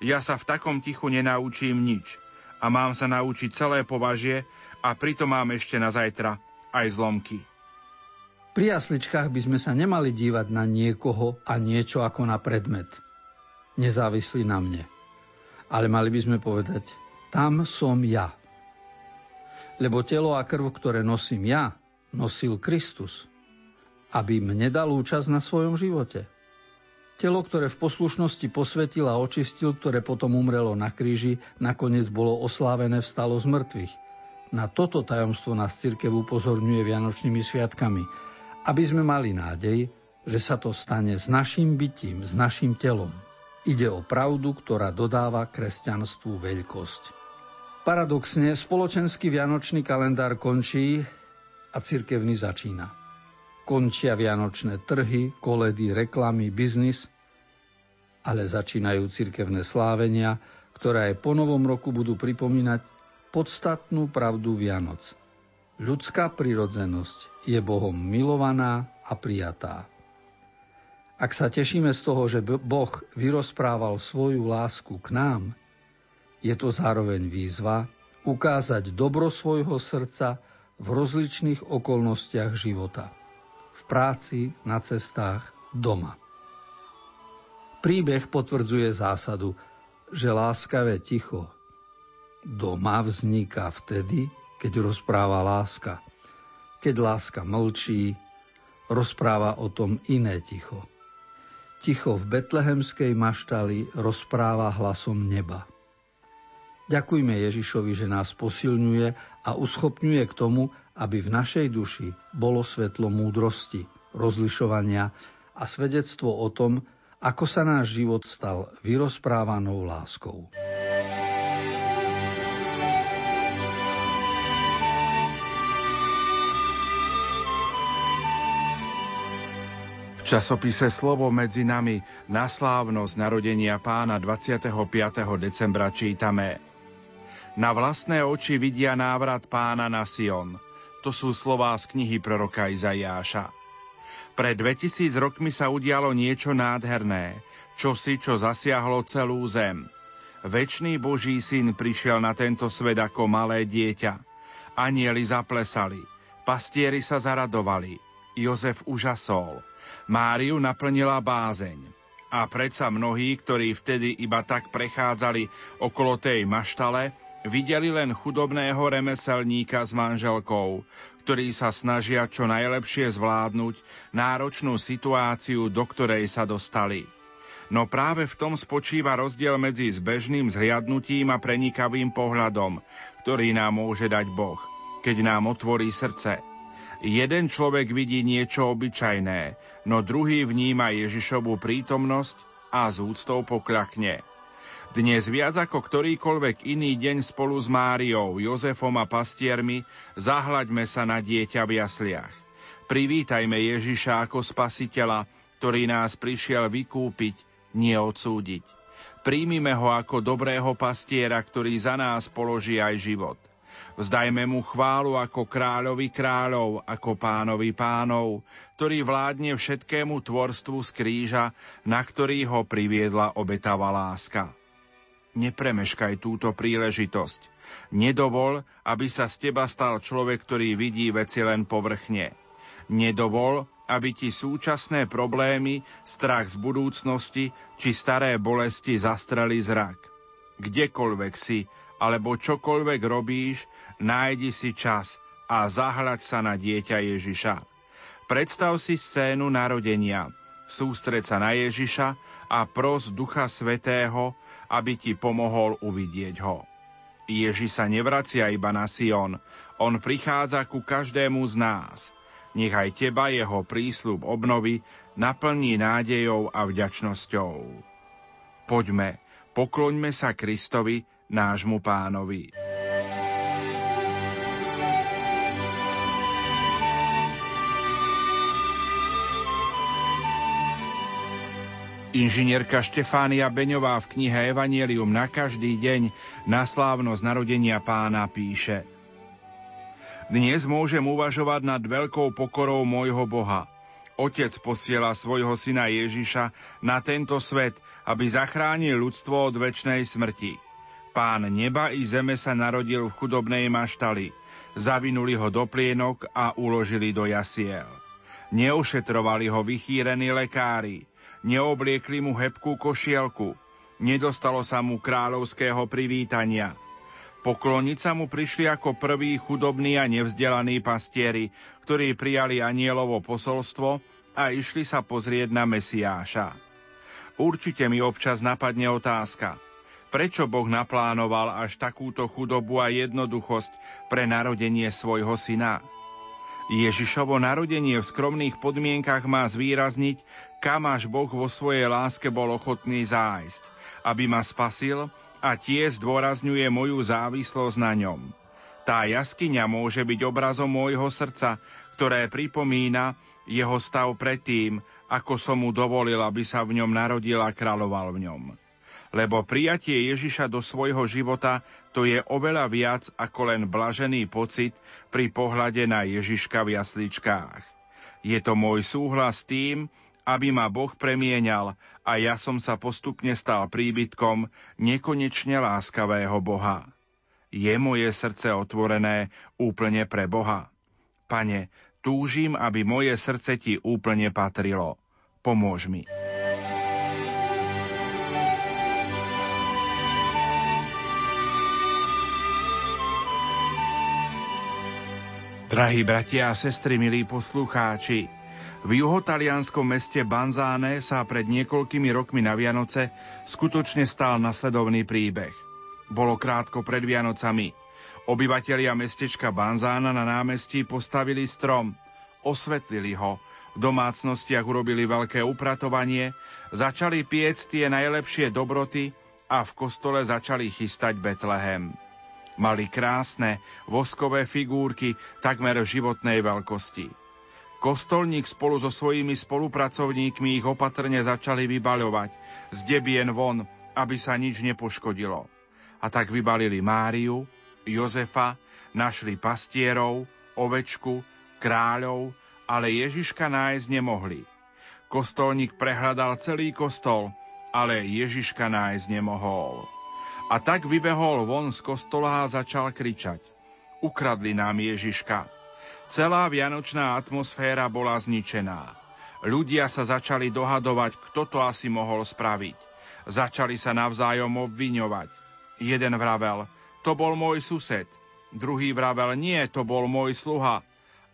Ja sa v takom tichu nenaučím nič. A mám sa naučiť celé považie a pritom mám ešte na zajtra aj zlomky. Pri jasličkách by sme sa nemali dívať na niekoho a niečo ako na predmet. Nezávislí na mne. Ale mali by sme povedať, tam som ja. Lebo telo a krv, ktoré nosím ja, nosil Kristus, aby mne dal účasť na svojom živote. Telo, ktoré v poslušnosti posvetil a očistil, ktoré potom umrelo na kríži, nakoniec bolo oslávené, vstalo z mŕtvych. Na toto tajomstvo nás cirkev upozorňuje vianočnými sviatkami, aby sme mali nádej, že sa to stane s naším bytím, s naším telom. Ide o pravdu, ktorá dodáva kresťanstvu veľkosť. Paradoxne, spoločenský vianočný kalendár končí a cirkevný začína. Končia vianočné trhy, koledy, reklamy, biznis, ale začínajú cirkevné slávenia, ktoré aj po novom roku budú pripomínať podstatnú pravdu Vianoc. Ľudská prirodzenosť je Bohom milovaná a prijatá. Ak sa tešíme z toho, že Boh vyrozprával svoju lásku k nám, je to zároveň výzva ukázať dobro svojho srdca v rozličných okolnostiach života. V práci, na cestách, doma. Príbeh potvrdzuje zásadu, že láskavé ticho doma vzniká vtedy, keď rozpráva láska. Keď láska mlčí, rozpráva o tom iné ticho. ticho v betlehemskej maštali rozpráva hlasom neba. Ďakujme Ježišovi, že nás posilňuje a uschopňuje k tomu, aby v našej duši bolo svetlo múdrosti, rozlišovania a svedectvo o tom, ako sa náš život stal vyrozprávanou láskou. V časopise Slovo medzi nami na slávnosť narodenia Pána dvadsiateho piateho decembra čítame: Na vlastné oči vidia návrat Pána na Sion. To sú slová z knihy proroka Izaiáša. Pred dvetisíc rokmi sa udialo niečo nádherné, čosi, čo zasiahlo celú zem. Večný Boží syn prišiel na tento svet ako malé dieťa. Anjeli zaplesali, pastieri sa zaradovali, Jozef užasol. Máriu naplnila bázeň. A predsa mnohí, ktorí vtedy iba tak prechádzali okolo tej maštale, videli len chudobného remeselníka s manželkou, ktorí sa snažia čo najlepšie zvládnuť náročnú situáciu, do ktorej sa dostali. No práve v tom spočíva rozdiel medzi zbežným zhliadnutím a prenikavým pohľadom, ktorý nám môže dať Boh, keď nám otvorí srdce. Jeden človek vidí niečo obyčajné, no druhý vníma Ježišovu prítomnosť a s úctou pokľakne. Dnes viac ako ktorýkoľvek iný deň spolu s Máriou, Jozefom a pastiermi zahľaďme sa na dieťa v jasliach. Privítajme Ježiša ako spasiteľa, ktorý nás prišiel vykúpiť, nie odsúdiť. Príjmime ho ako dobrého pastiera, ktorý za nás položí aj život. Vzdajme mu chválu ako kráľovi kráľov, ako pánovi pánov, ktorý vládne všetkému tvorstvu z kríža, na ktorý ho priviedla obetavá láska. Nepremeškaj túto príležitosť. Nedovol, aby sa z teba stal človek, ktorý vidí veci len povrchne. Nedovol, aby ti súčasné problémy, strach z budúcnosti či staré bolesti zastreli zrak. Kdekoľvek si, alebo čokoľvek robíš, nájdi si čas a zahľaď sa na dieťa Ježiša. Predstav si scénu narodenia, sústreď sa na Ježiša a pros Ducha Svätého, aby ti pomohol uvidieť ho. Ježiš sa nevracia iba na Sion, on prichádza ku každému z nás. Nechaj teba jeho prísľub obnovy naplní nádejou a vďačnosťou. Poďme, pokloňme sa Kristovi, nášmu pánovi. Inžinierka Štefánia Beňová v knihe Evanjelium na každý deň na slávnosť narodenia Pána píše: Dnes môžem uvažovať nad veľkou pokorou môjho Boha. Otec posiela svojho syna Ježiša na tento svet, aby zachránil ľudstvo od večnej smrti. Pán neba i zeme sa narodil v chudobnej maštali. Zavinuli ho do plienok a uložili do jasiel. Neošetrovali ho vychýrení lekári. Neobliekli mu hebkú košielku. Nedostalo sa mu kráľovského privítania. Pokloniť sa mu prišli ako prví chudobní a nevzdelaní pastieri, ktorí prijali anjelovo posolstvo a išli sa pozrieť na Mesiáša. Určite mi občas napadne otázka: prečo Boh naplánoval až takúto chudobu a jednoduchosť pre narodenie svojho syna? Ježišovo narodenie v skromných podmienkach má zvýrazniť, kam až Boh vo svojej láske bol ochotný zájsť, aby ma spasil, a tie zdôrazňuje moju závislosť na ňom. Tá jaskyňa môže byť obrazom môjho srdca, ktoré pripomína jeho stav predtým, ako som mu dovolil, aby sa v ňom narodil a kráľoval v ňom. Lebo prijatie Ježiša do svojho života, to je oveľa viac ako len blažený pocit pri pohľade na Ježiška v jasličkách. Je to môj súhlas s tým, aby ma Boh premieňal a ja som sa postupne stal príbytkom nekonečne láskavého Boha. Je moje srdce otvorené úplne pre Boha? Pane, túžim, aby moje srdce ti úplne patrilo. Pomôž mi. Drahí bratia a sestry, milí poslucháči, V juhotalianskom meste Banzáne sa pred niekoľkými rokmi na Vianoce skutočne stal nasledovný príbeh. Bolo krátko pred Vianocami. Obyvatelia mestečka Banzána na námestí postavili strom, osvetlili ho, v domácnostiach urobili veľké upratovanie, začali piec tie najlepšie dobroty a v kostole začali chystať Betlehem. Mali krásne voskové figurky takmer životnej veľkosti. Kostolník spolu so svojimi spolupracovníkmi ich opatrne začali vybaľovať z debien von, aby sa nič nepoškodilo. A tak vybalili Máriu, Jozefa, našli pastierov, ovečku, kráľov, ale Ježiška nájsť nemohli. Kostolník prehľadal celý kostol, ale Ježiška nájsť nemohol. A tak vybehol von z kostola a začal kričať: Ukradli nám Ježiška. Celá vianočná atmosféra bola zničená. Ľudia sa začali dohadovať, kto to asi mohol spraviť. Začali sa navzájom obviňovať. Jeden vravel: to bol môj sused. Druhý vravel: nie, to bol môj sluha.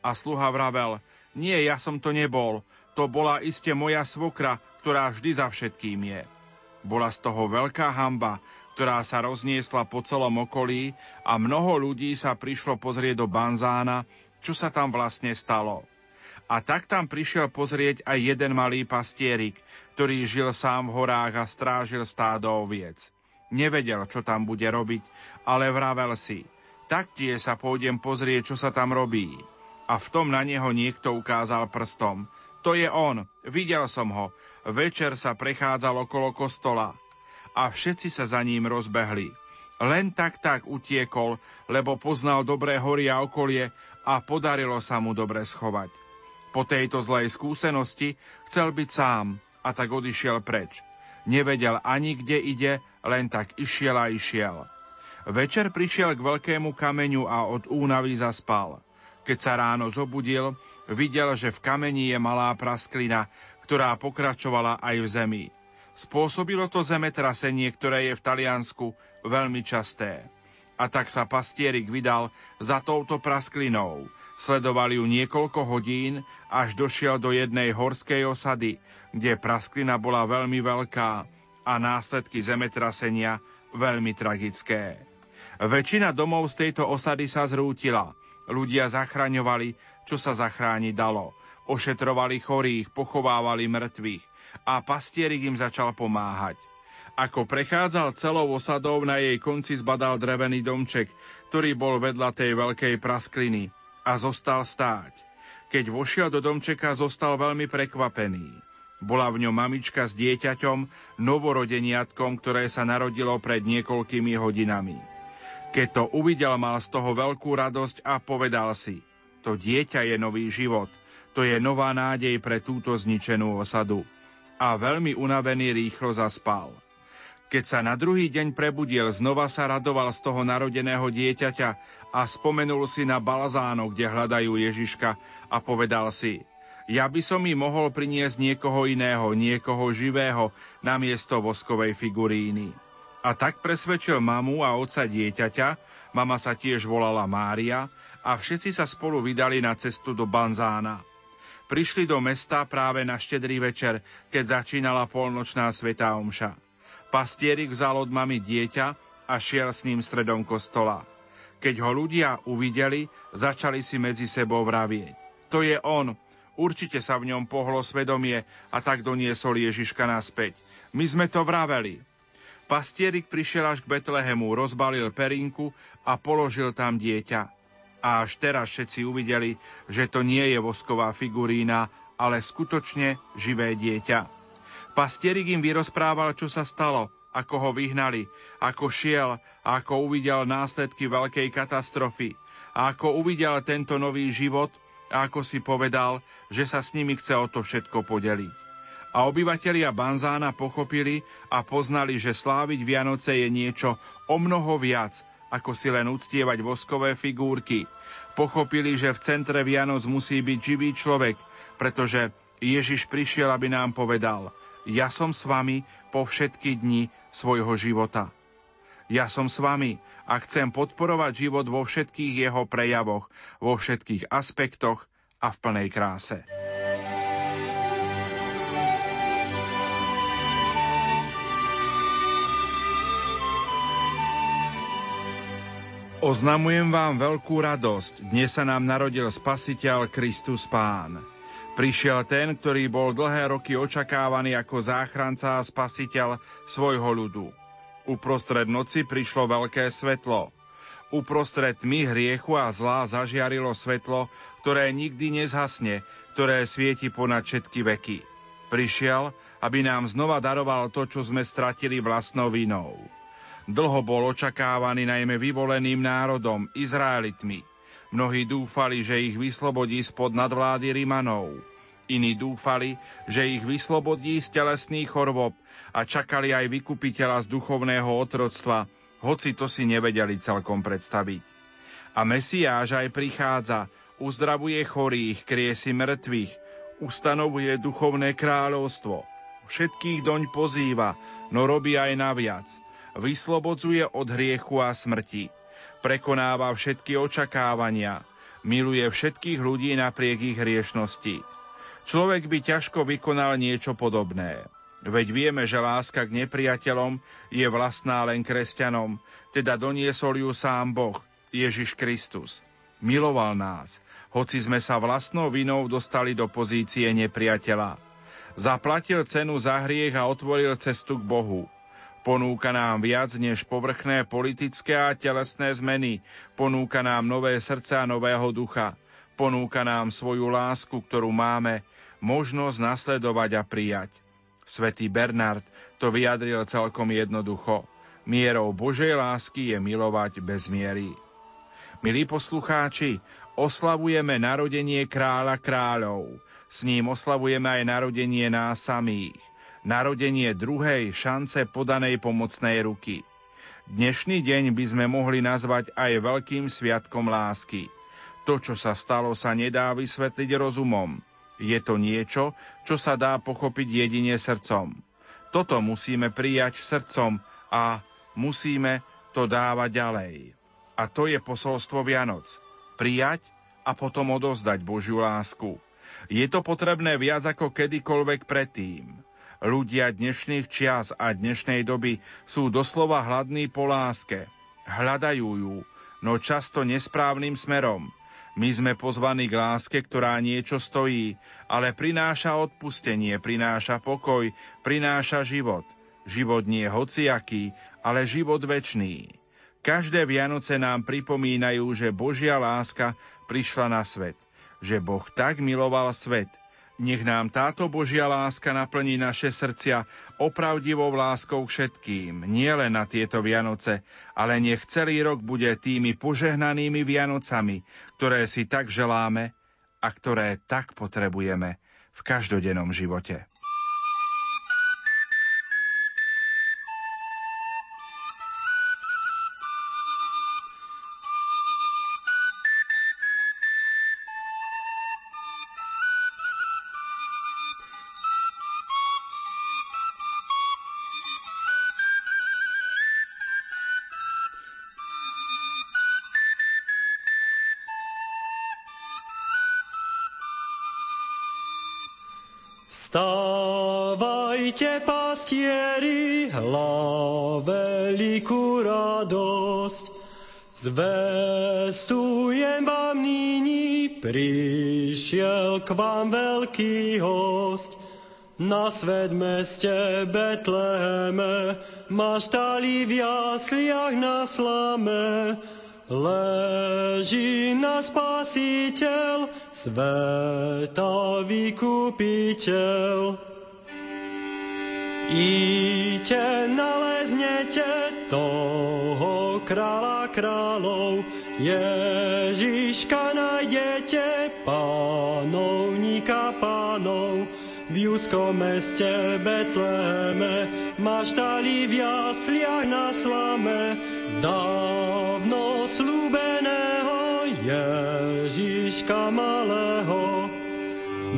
A sluha vravel: nie, ja som to nebol. To bola iste moja svokra, ktorá vždy za všetkým je. Bola z toho veľká hanba, ktorá sa rozniesla po celom okolí a mnoho ľudí sa prišlo pozrieť do Banzána, čo sa tam vlastne stalo. A tak tam prišiel pozrieť aj jeden malý pastierik, ktorý žil sám v horách a strážil stádo oviec. Nevedel, čo tam bude robiť, ale vravel si: taktie sa pôjdem pozrieť, čo sa tam robí. A v tom na neho niekto ukázal prstom: to je on, videl som ho, večer sa prechádzal okolo kostola. A všetci sa za ním rozbehli. Len tak tak utiekol, lebo poznal dobré hory a okolie a podarilo sa mu dobre schovať. Po tejto zlej skúsenosti chcel byť sám a tak odišiel preč. Nevedel ani, kde ide, len tak išiel a išiel. Večer prišiel k veľkému kameňu a od únavy zaspal. Keď sa ráno zobudil, videl, že v kameni je malá prasklina, ktorá pokračovala aj v zemi. Spôsobilo to zemetrasenie, ktoré je v Taliansku veľmi časté. A tak sa pastierik vydal za touto prasklinou. Sledoval ju niekoľko hodín, až došiel do jednej horskej osady, kde prasklina bola veľmi veľká a následky zemetrasenia veľmi tragické. Väčšina domov z tejto osady sa zrútila. Ľudia zachraňovali, čo sa zachrániť dalo. Ošetrovali chorých, pochovávali mŕtvych a pastierik im začal pomáhať. Ako prechádzal celou osadou, na jej konci zbadal drevený domček, ktorý bol vedľa tej veľkej praskliny, a zostal stáť. Keď vošiel do domčeka, zostal veľmi prekvapený. Bola v ňom mamička s dieťaťom, novorodeniatkom, ktoré sa narodilo pred niekoľkými hodinami. Keď to uvidel, mal z toho veľkú radosť a povedal si: to dieťa je nový život. To je nová nádej pre túto zničenú osadu. A veľmi unavený rýchlo zaspal. Keď sa na druhý deň prebudil, znova sa radoval z toho narodeného dieťaťa a spomenul si na Balzáno, kde hľadajú Ježiška, a povedal si: ja by som im mohol priniesť niekoho iného, niekoho živého, namiesto voskovej figuríny. A tak presvedčil mamu a otca dieťaťa, mama sa tiež volala Mária, a všetci sa spolu vydali na cestu do Banzána. Prišli do mesta práve na štedrý večer, keď začínala polnočná svätá omša. Pastierik vzal od mamy dieťa a šiel s ním stredom kostola. Keď ho ľudia uvideli, začali si medzi sebou vravieť: to je on, určite sa v ňom pohlo svedomie a tak doniesol Ježiška naspäť. My sme to vraveli. Pastierik prišiel až k Betlehemu, rozbalil perinku a položil tam dieťa. A až teraz všetci uvideli, že to nie je vosková figurína, ale skutočne živé dieťa. Pastierik im vyrozprával, čo sa stalo, ako ho vyhnali, ako šiel a ako uvidel následky veľkej katastrofy. A ako uvidel tento nový život a ako si povedal, že sa s nimi chce o to všetko podeliť. A obyvatelia Banzána pochopili a poznali, že sláviť Vianoce je niečo o mnoho viac, ako si len uctievať voskové figurky. Pochopili, že v centre Vianoc musí byť živý človek, pretože Ježiš prišiel, aby nám povedal: ja som s vami po všetky dni svojho života. Ja som s vami a chcem podporovať život vo všetkých jeho prejavoch, vo všetkých aspektoch a v plnej kráse. Oznamujem vám veľkú radosť, dnes sa nám narodil Spasiteľ Kristus Pán. Prišiel ten, ktorý bol dlhé roky očakávaný ako záchranca a spasiteľ svojho ľudu. Uprostred noci prišlo veľké svetlo. Uprostred tmy hriechu a zlá zažiarilo svetlo, ktoré nikdy nezhasne, ktoré svieti ponad všetky veky. Prišiel, aby nám znova daroval to, čo sme stratili vlastnou vinou. Dlho bol očakávaný najmä vyvoleným národom, Izraelitmi. Mnohí dúfali, že ich vyslobodí spod nadvlády Rimanov. Iní dúfali, že ich vyslobodí z telesných chorôb a čakali aj vykupiteľa z duchovného otroctva, hoci to si nevedeli celkom predstaviť. A Mesiáš aj prichádza, uzdravuje chorých, kriesi mŕtvych, ustanovuje duchovné kráľovstvo. Všetkých doň pozýva, no robí aj naviac. Vyslobodzuje od hriechu a smrti. Prekonáva všetky očakávania. Miluje všetkých ľudí napriek ich hriešnosti. Človek by ťažko vykonal niečo podobné. Veď vieme, že láska k nepriateľom je vlastná len kresťanom, teda doniesol ju sám Boh, Ježiš Kristus. Miloval nás, hoci sme sa vlastnou vinou dostali do pozície nepriateľa. Zaplatil cenu za hriech a otvoril cestu k Bohu. Ponúka nám viac než povrchné politické a telesné zmeny. Ponúka nám nové srdce a nového ducha. Ponúka nám svoju lásku, ktorú máme možnosť nasledovať a prijať. Svätý Bernard to vyjadril celkom jednoducho. Mierou Božej lásky je milovať bez miery. Milí poslucháči, oslavujeme narodenie Kráľa kráľov. S ním oslavujeme aj narodenie nás samých. Narodenie druhej šance podanej pomocnej ruky. Dnešný deň by sme mohli nazvať aj veľkým sviatkom lásky. To, čo sa stalo, sa nedá vysvetliť rozumom. Je to niečo, čo sa dá pochopiť jedine srdcom. Toto musíme prijať srdcom a musíme to dávať ďalej. A to je posolstvo Vianoc. Prijať a potom odovzdať Božiu lásku. Je to potrebné viac ako kedykoľvek predtým. Ľudia dnešných čias a dnešnej doby sú doslova hladní po láske. Hľadajú ju, no často nesprávnym smerom. My sme pozvaní k láske, ktorá niečo stojí, ale prináša odpustenie, prináša pokoj, prináša život. Život nie hociaký, ale život večný. Každé Vianoce nám pripomínajú, že Božia láska prišla na svet, že Boh tak miloval svet. Nech nám táto Božia láska naplní naše srdcia opravdivou láskou všetkým, nielen na tieto Vianoce, ale nech celý rok bude tými požehnanými Vianocami, ktoré si tak želáme a ktoré tak potrebujeme v každodennom živote. Vstávajte, pastieri, hla veľkú radosť. Zvestujem vám nyní, prišiel k vám veľký host. Na svet meste Betleheme, maštali v jasliach na slame. Leží náš Spasiteľ, sveta vykupiteľ. Iďte, naleznete toho kráľa kráľov, Ježiška nájdete, panovníka pánov. V judskom meste Betleheme, maštali v jasliach na slame. Dávno slúbeného Ježiška malého.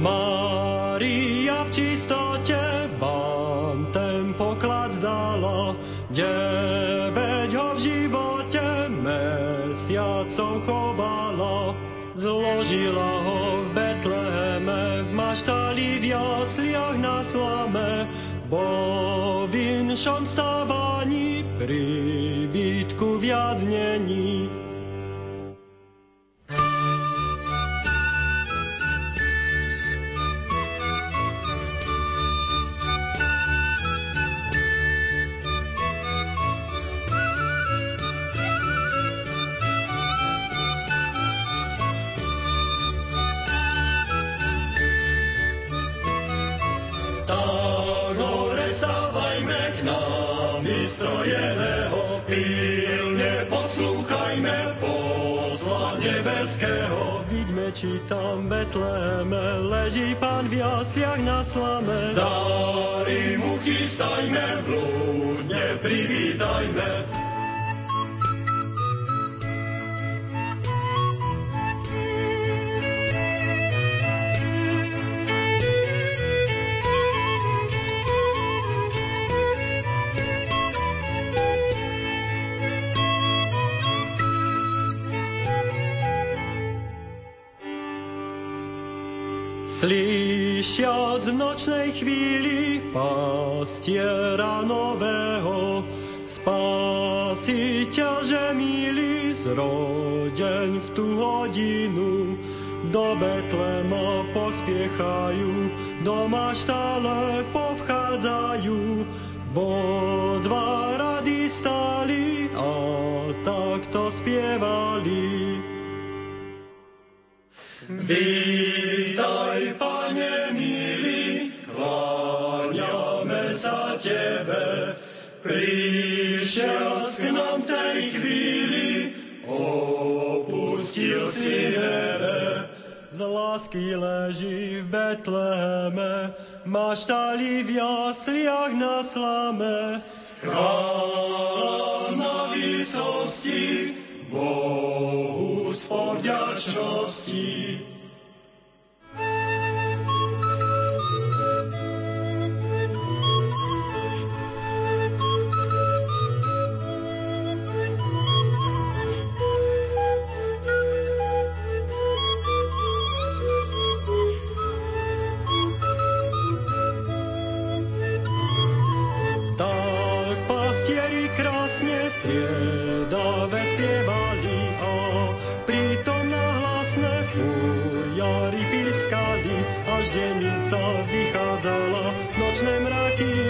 Mária v čistote vám ten poklad dala, deväť ho v živote mesiacov chovala. Zložila ho v Betleheme, v maštali v jasliach na slame. Bo v inšom stávaní príbytku viac není. pristrojeného, pilne poslúchajme posla nebeského. Vidíme, či tam v Betleheme leží Pán v jasliach na slame. Dári mu chystajme, blúdne privítajme. Slyšia v nočnej chvíli pastiera nového, Spasiteľ, že milý, zrodeň v tú hodinu. Do Betlema pospiechajú, do maštále povchádzajú, bo dva rady stali a takto spievali. Vítaj, Pane milý, kláňame sa Tebe. Prišiel si k nám v tej chvíli, opustil si nebe. Z lásky leží v Betleheme, maštali v jasliach na slame. Chvála na výsosti, Bohu z povďačnosti. Tak pastieri krásne striedavé spievali a pritom nahlasné fujary pískali, až denica vychádzala, nočné mraky